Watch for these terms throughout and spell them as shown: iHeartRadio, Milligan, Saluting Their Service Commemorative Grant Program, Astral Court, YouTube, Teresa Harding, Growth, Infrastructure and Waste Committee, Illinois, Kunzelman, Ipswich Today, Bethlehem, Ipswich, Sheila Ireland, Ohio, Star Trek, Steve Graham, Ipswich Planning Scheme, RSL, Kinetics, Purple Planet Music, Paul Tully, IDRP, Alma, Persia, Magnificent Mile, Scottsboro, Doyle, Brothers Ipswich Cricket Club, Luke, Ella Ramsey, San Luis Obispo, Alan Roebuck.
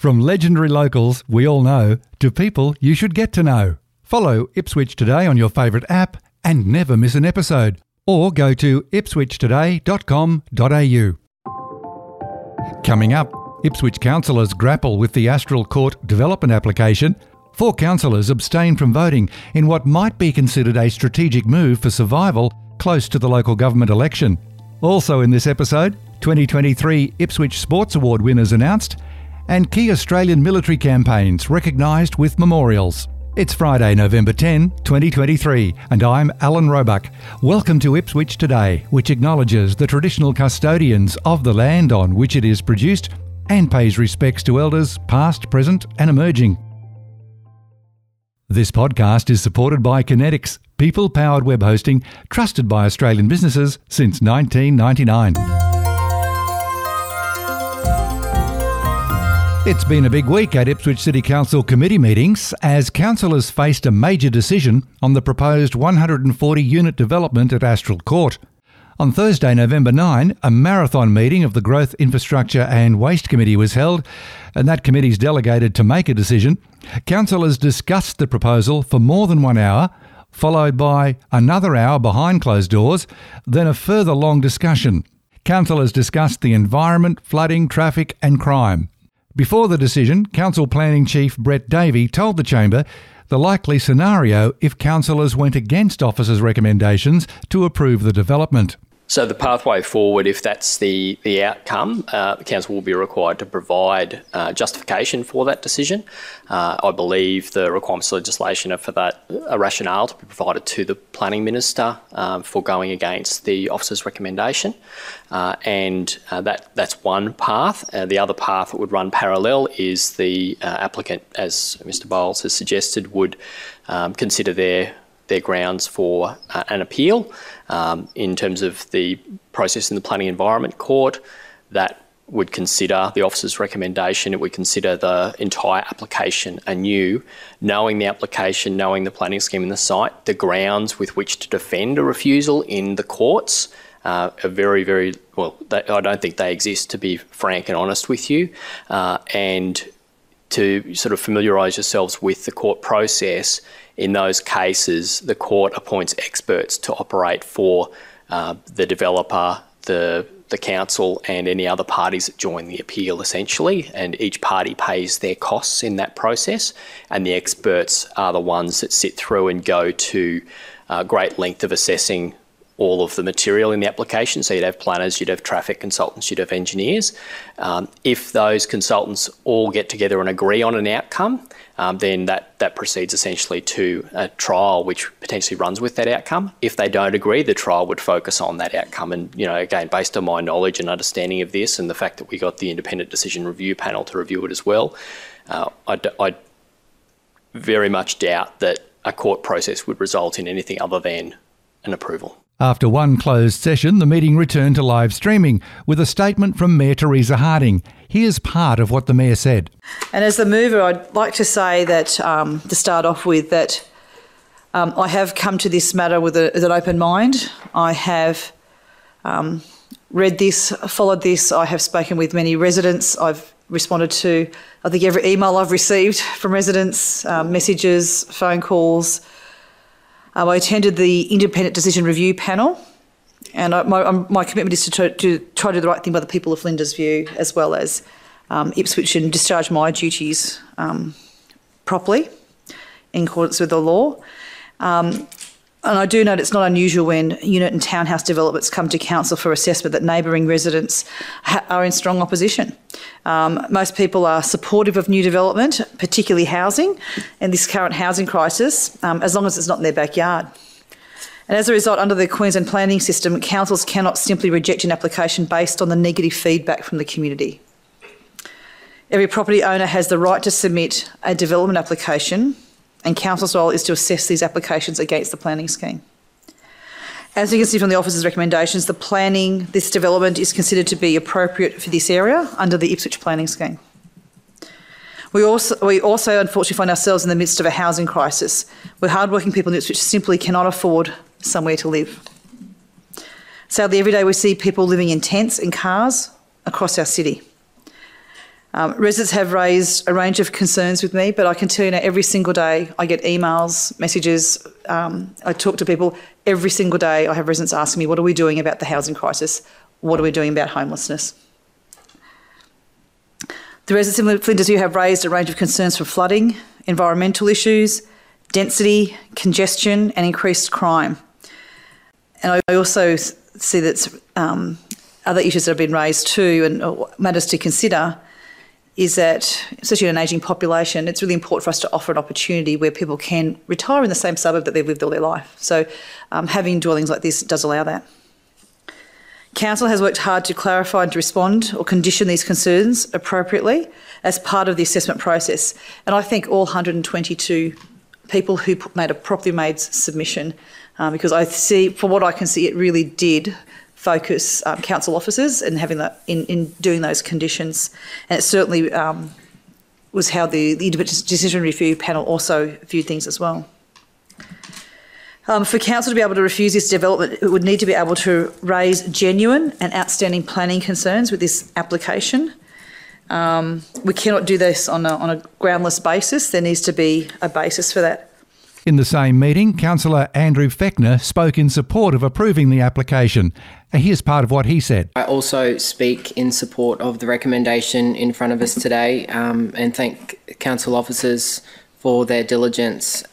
From legendary locals we all know to people you should get to know. Follow Ipswich Today on your favourite app and never miss an episode. Or go to ipswichtoday.com.au. Coming up, Ipswich councillors grapple with the Astral Court development application. 4 councillors abstain from voting in what might be considered a strategic move for survival close to the local government election. Also in this episode, 2023 Ipswich Sports Award winners announced and key Australian military campaigns recognised with memorials. It's Friday, November 10, 2023, and I'm Alan Roebuck. Welcome to Ipswich Today, which acknowledges the traditional custodians of the land on which it is produced and pays respects to elders past, present and emerging. This podcast is supported by Kinetics, people-powered web hosting trusted by Australian businesses since 1999. It's been a big week at Ipswich City Council committee meetings as councillors faced a major decision on the proposed 140-unit development at Astral Court. On Thursday, November 9, a marathon meeting of the Growth, Infrastructure and Waste Committee was held, and that committee's delegated to make a decision. Councillors discussed the proposal for more than 1 hour, followed by another hour behind closed doors, then a further long discussion. Councillors discussed the environment, flooding, traffic and crime. Before the decision, Council Planning Chief Brett Davey told the Chamber the likely scenario if councillors went against officers' recommendations to approve the development. So the pathway forward, if that's the outcome, the Council will be required to provide justification for that decision. I believe the requirements of legislation are for that a rationale to be provided to the Planning Minister for going against the officer's recommendation. That's one path. The other path that would run parallel is the applicant, as Mr Bowles has suggested, would consider their grounds for an appeal in terms of the process in the Planning Environment Court. That would consider the officer's recommendation. It would consider the entire application anew, knowing the application, knowing the planning scheme and the site, the grounds with which to defend a refusal in the courts. I don't think they exist, to be frank and honest with you, and to sort of familiarise yourselves with the court process. In those cases, the court appoints experts to operate for the developer, the council and any other parties that join the appeal, essentially, and each party pays their costs in that process, and the experts are the ones that sit through and go to great length of assessing all of the material in the application. So you'd have planners, you'd have traffic consultants, you'd have engineers. If those consultants all get together and agree on an outcome, then that proceeds essentially to a trial, which potentially runs with that outcome. If they don't agree, the trial would focus on that outcome. And, again, based on my knowledge and understanding of this and the fact that we got the independent decision review panel to review it as well, I very much doubt that a court process would result in anything other than an approval. After one closed session, the meeting returned to live streaming with a statement from Mayor Teresa Harding. Here's part of what the Mayor said. And as the mover, I'd like to say that, to start off with, that I have come to this matter with an open mind. I have read this, followed this. I have spoken with many residents. I've responded to, I think, every email I've received from residents, messages, phone calls. I attended the independent decision review panel, and my commitment is to try to do the right thing by the people of Flinders View, as well as Ipswich, and discharge my duties properly in accordance with the law. And I do note it's not unusual when unit and townhouse developments come to council for assessment that neighbouring residents are in strong opposition. Most people are supportive of new development, particularly housing, in this current housing crisis, as long as it's not in their backyard. And as a result, under the Queensland planning system, councils cannot simply reject an application based on the negative feedback from the community. Every property owner has the right to submit a development application, and council's role is to assess these applications against the planning scheme. As you can see from the officer's recommendations, this development is considered to be appropriate for this area under the Ipswich planning scheme. We also unfortunately find ourselves in the midst of a housing crisis where hardworking people in Ipswich simply cannot afford somewhere to live. Sadly, every day we see people living in tents and cars across our city. Residents have raised a range of concerns with me, but I can tell you now every single day I get emails, messages, I talk to people. Every single day I have residents asking me, what are we doing about the housing crisis? What are we doing about homelessness? The residents in Flinders View have raised a range of concerns for flooding, environmental issues, density, congestion and increased crime. And I also see that other issues that have been raised too, and matters to consider, is that, especially in an ageing population, it's really important for us to offer an opportunity where people can retire in the same suburb that they've lived all their life. So having dwellings like this does allow that. Council has worked hard to clarify and to respond or condition these concerns appropriately as part of the assessment process. And I thank all 122 people who made a properly made submission, because I see, for what I can see, it really did focus council officers and having that in doing those conditions, and it certainly was how the decision review panel also viewed things as well. For council to be able to refuse this development, it would need to be able to raise genuine and outstanding planning concerns with this application. We cannot do this on a groundless basis. There needs to be a basis for that. In the same meeting, Councillor Andrew Fechner spoke in support of approving the application. Here's part of what he said. I also speak in support of the recommendation in front of us today, and thank council officers for their diligence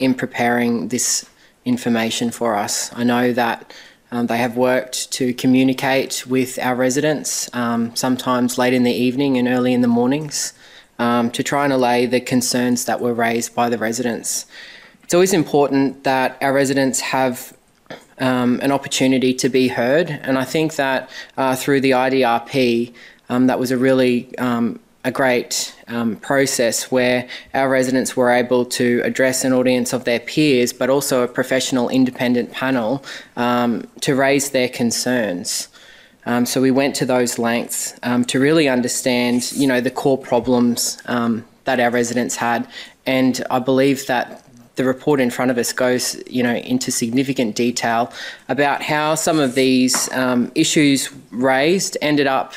in preparing this information for us. I know that they have worked to communicate with our residents, sometimes late in the evening and early in the mornings, to try and allay the concerns that were raised by the residents. It's always important that our residents have an opportunity to be heard, and I think that through the IDRP, that was a really a great process where our residents were able to address an audience of their peers, but also a professional independent panel to raise their concerns. So we went to those lengths to really understand, you know, the core problems that our residents had, and I believe that the report in front of us goes, you know, into significant detail about how some of these issues raised ended up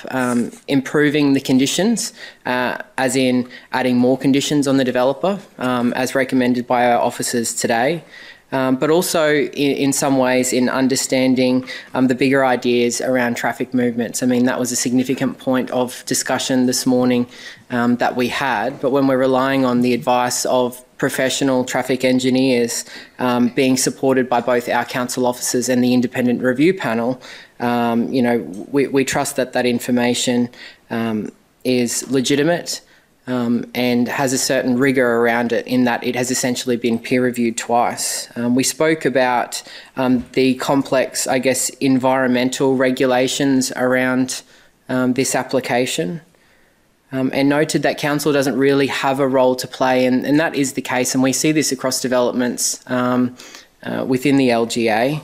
improving the conditions, as in adding more conditions on the developer, as recommended by our officers today. But also, in some ways, in understanding the bigger ideas around traffic movements. I mean, that was a significant point of discussion this morning that we had. But when we're relying on the advice of professional traffic engineers being supported by both our council officers and the independent review panel, you know, we trust that that information is legitimate and has a certain rigour around it, in that it has essentially been peer-reviewed twice. We spoke about the complex, I guess, environmental regulations around this application, and noted that council doesn't really have a role to play, and that is the case, and we see this across developments within the LGA.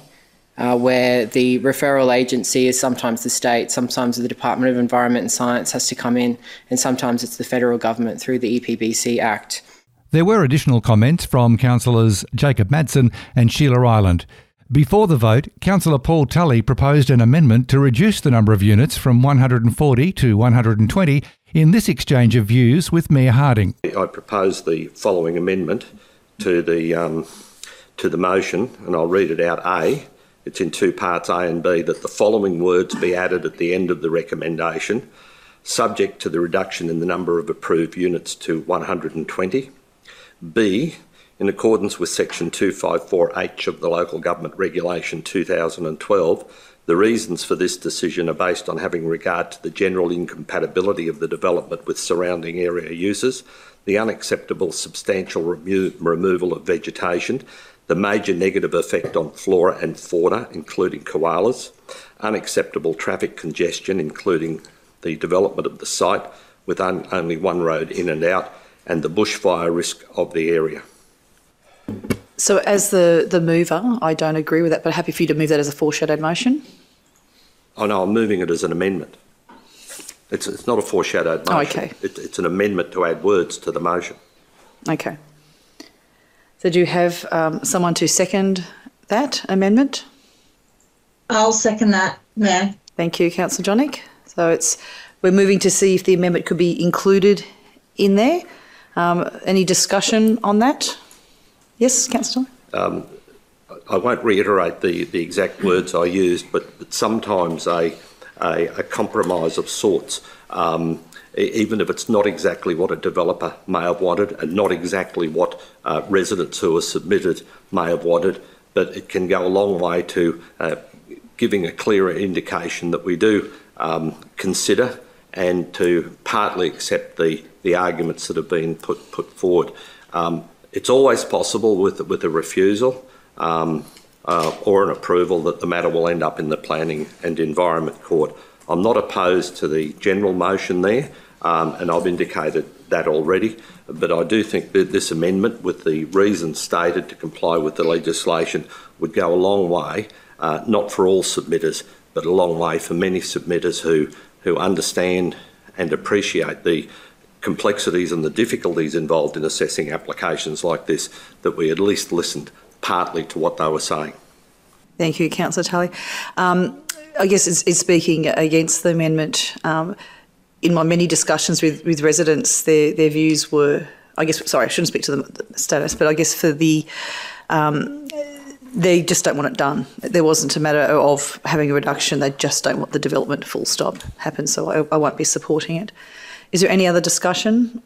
Where the referral agency is sometimes the state, sometimes the Department of Environment and Science has to come in, and sometimes it's the federal government through the EPBC Act. There were additional comments from Councillors Jacob Madsen and Sheila Ireland. Before the vote, Councillor Paul Tully proposed an amendment to reduce the number of units from 140 to 120 in this exchange of views with Mayor Harding. I propose the following amendment to the motion, and I'll read it out. A, it's in two parts, A and B, that the following words be added at the end of the recommendation, subject to the reduction in the number of approved units to 120. B, in accordance with section 254H of the Local Government Regulation 2012, the reasons for this decision are based on having regard to the general incompatibility of the development with surrounding area uses, the unacceptable substantial removal of vegetation, the major negative effect on flora and fauna, including koalas, unacceptable traffic congestion, including the development of the site with only one road in and out, and the bushfire risk of the area. So as the mover, I don't agree with that, but happy for you to move that as a foreshadowed motion. Oh no, I'm moving it as an amendment. It's not a foreshadowed motion. Oh, okay. It's an amendment to add words to the motion. Okay. So do you have someone to second that amendment? I'll second that, Mayor. Thank you, Councillor Jonic. So it's We're moving to see if the amendment could be included in there. Any discussion on that? Yes, Councillor. I won't reiterate the exact words I used, but sometimes a compromise of sorts, even if it's not exactly what a developer may have wanted and not exactly what residents who are submitted may have wanted, but it can go a long way to giving a clearer indication that we do consider and to partly accept the arguments that have been put forward. It's always possible with a refusal or an approval that the matter will end up in the Planning and Environment Court. I'm not opposed to the general motion there, and I've indicated that already, but I do think that this amendment, with the reasons stated to comply with the legislation, would go a long way, not for all submitters, but a long way for many submitters who understand and appreciate the complexities and the difficulties involved in assessing applications like this, that we at least listened partly to what they were saying. Thank you, Councillor Tully. I guess it's speaking against the amendment. In my many discussions with residents, their views were, I guess, sorry, I shouldn't speak to the status, but I guess for the, they just don't want it done. There wasn't a matter of having a reduction. They just don't want the development, full stop, happen, so I won't be supporting it. Is there any other discussion?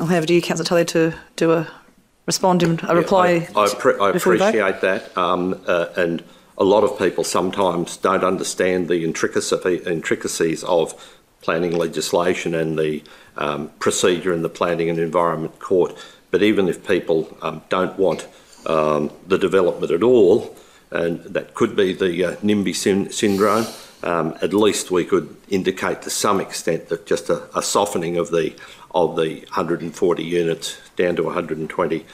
I'll hand over to you, Councillor Tully, to do a respond and a reply. I appreciate that, and a lot of people sometimes don't understand the intricacies of planning legislation and the procedure in the Planning and Environment Court. But even if people don't want the development at all, and that could be the NIMBY syndrome, at least we could indicate to some extent that just a softening of the 140 units down to 120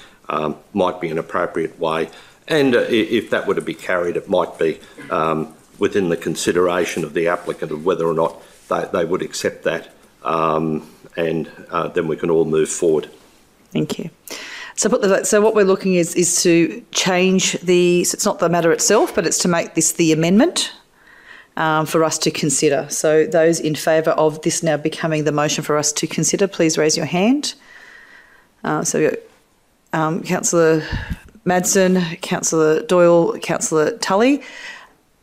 might be an appropriate way. And if that were to be carried, it might be within the consideration of the applicant of whether or not they would accept that, and then we can all move forward. Thank you. So what we're looking is to change the, so it's not the matter itself, but it's to make this the amendment for us to consider. So those in favour of this now becoming the motion for us to consider, please raise your hand. Councillor Madsen, Councillor Doyle, Councillor Tully.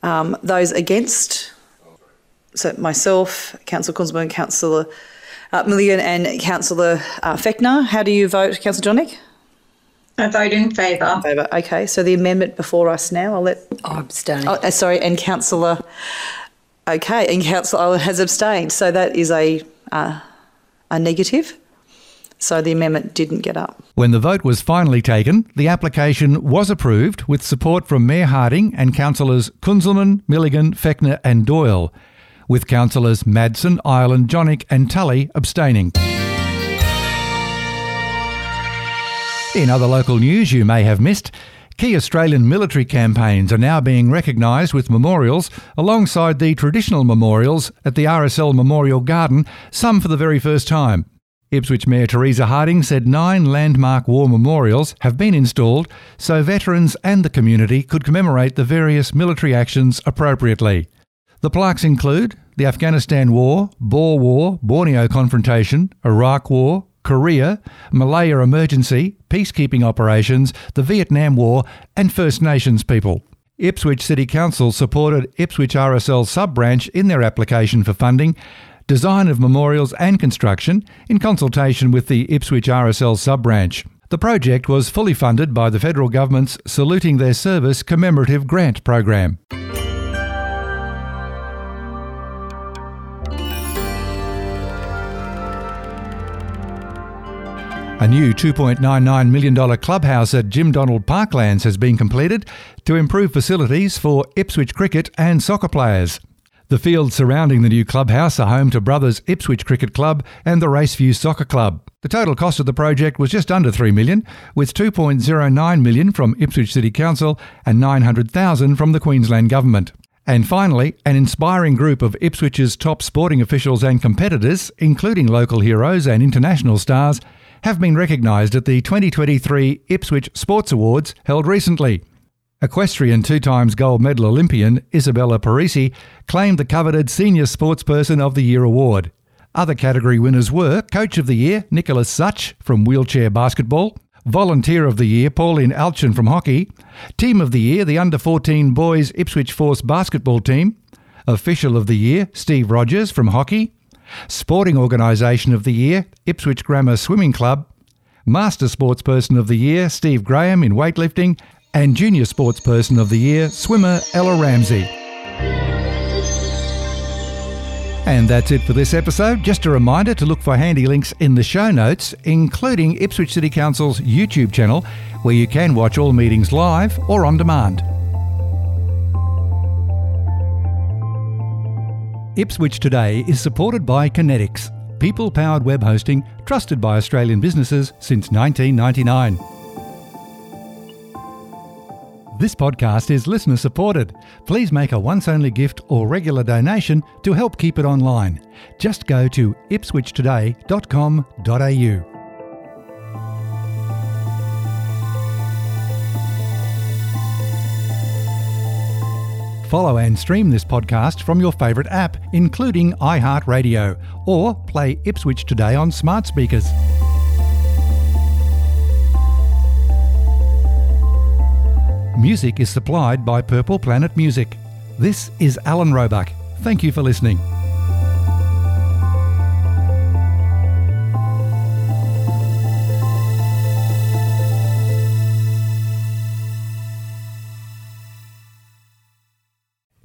Those against, so myself, Councillor Kunzelman, Councillor Milligan and Councillor Fechner. How do you vote, Councillor Jonic? I vote in favour. In favour. Okay, so the amendment before us now, I'll let... Oh, abstain. Oh, sorry, and Councillor... Okay, and Councillor Ireland has abstained. So that is a negative. So the amendment didn't get up. When the vote was finally taken, the application was approved with support from Mayor Harding and Councillors Kunzelman, Milligan, Fechner and Doyle, with Councillors Madsen, Ireland, Jonic and Tully abstaining. In other local news you may have missed, key Australian military campaigns are now being recognised with memorials alongside the traditional memorials at the RSL Memorial Garden, some for the very first time. Ipswich Mayor Teresa Harding said 9 landmark war memorials have been installed so veterans and the community could commemorate the various military actions appropriately. The plaques include the Afghanistan War, Boer War, Borneo Confrontation, Iraq War, Korea, Malaya Emergency, peacekeeping operations, the Vietnam War and First Nations people. Ipswich City Council supported Ipswich RSL sub-branch in their application for funding, design of memorials and construction in consultation with the Ipswich RSL sub-branch. The project was fully funded by the federal government's Saluting Their Service Commemorative Grant Program. A new $2.99 million clubhouse at Jim Donald Parklands has been completed to improve facilities for Ipswich cricket and soccer players. The fields surrounding the new clubhouse are home to Brothers Ipswich Cricket Club and the Raceview Soccer Club. The total cost of the project was just under $3 million, with $2.09 million from Ipswich City Council and $900,000 from the Queensland Government. And finally, an inspiring group of Ipswich's top sporting officials and competitors, including local heroes and international stars, have been recognised at the 2023 Ipswich Sports Awards held recently. Equestrian two-times gold medal Olympian Isabella Parisi claimed the coveted Senior Sportsperson of the Year award. Other category winners were Coach of the Year Nicholas Such from wheelchair basketball, Volunteer of the Year Pauline Alchin from hockey, Team of the Year the Under-14 Boys Ipswich Force basketball team, Official of the Year Steve Rogers from hockey, Sporting Organisation of the Year Ipswich Grammar Swimming Club, Master Sportsperson of the Year Steve Graham in weightlifting, and Junior Sportsperson of the Year swimmer Ella Ramsey. And that's it for this episode. Just a reminder to look for handy links in the show notes, including Ipswich City Council's YouTube channel, where you can watch all meetings live or on demand. Ipswich Today is supported by Kinetics, people-powered web hosting trusted by Australian businesses since 1999. This podcast is listener-supported. Please make a once-only gift or regular donation to help keep it online. Just go to ipswichtoday.com.au. Follow and stream this podcast from your favourite app, including iHeartRadio, or play Ipswich Today on smart speakers. Music is supplied by Purple Planet Music. This is Alan Roebuck. Thank you for listening.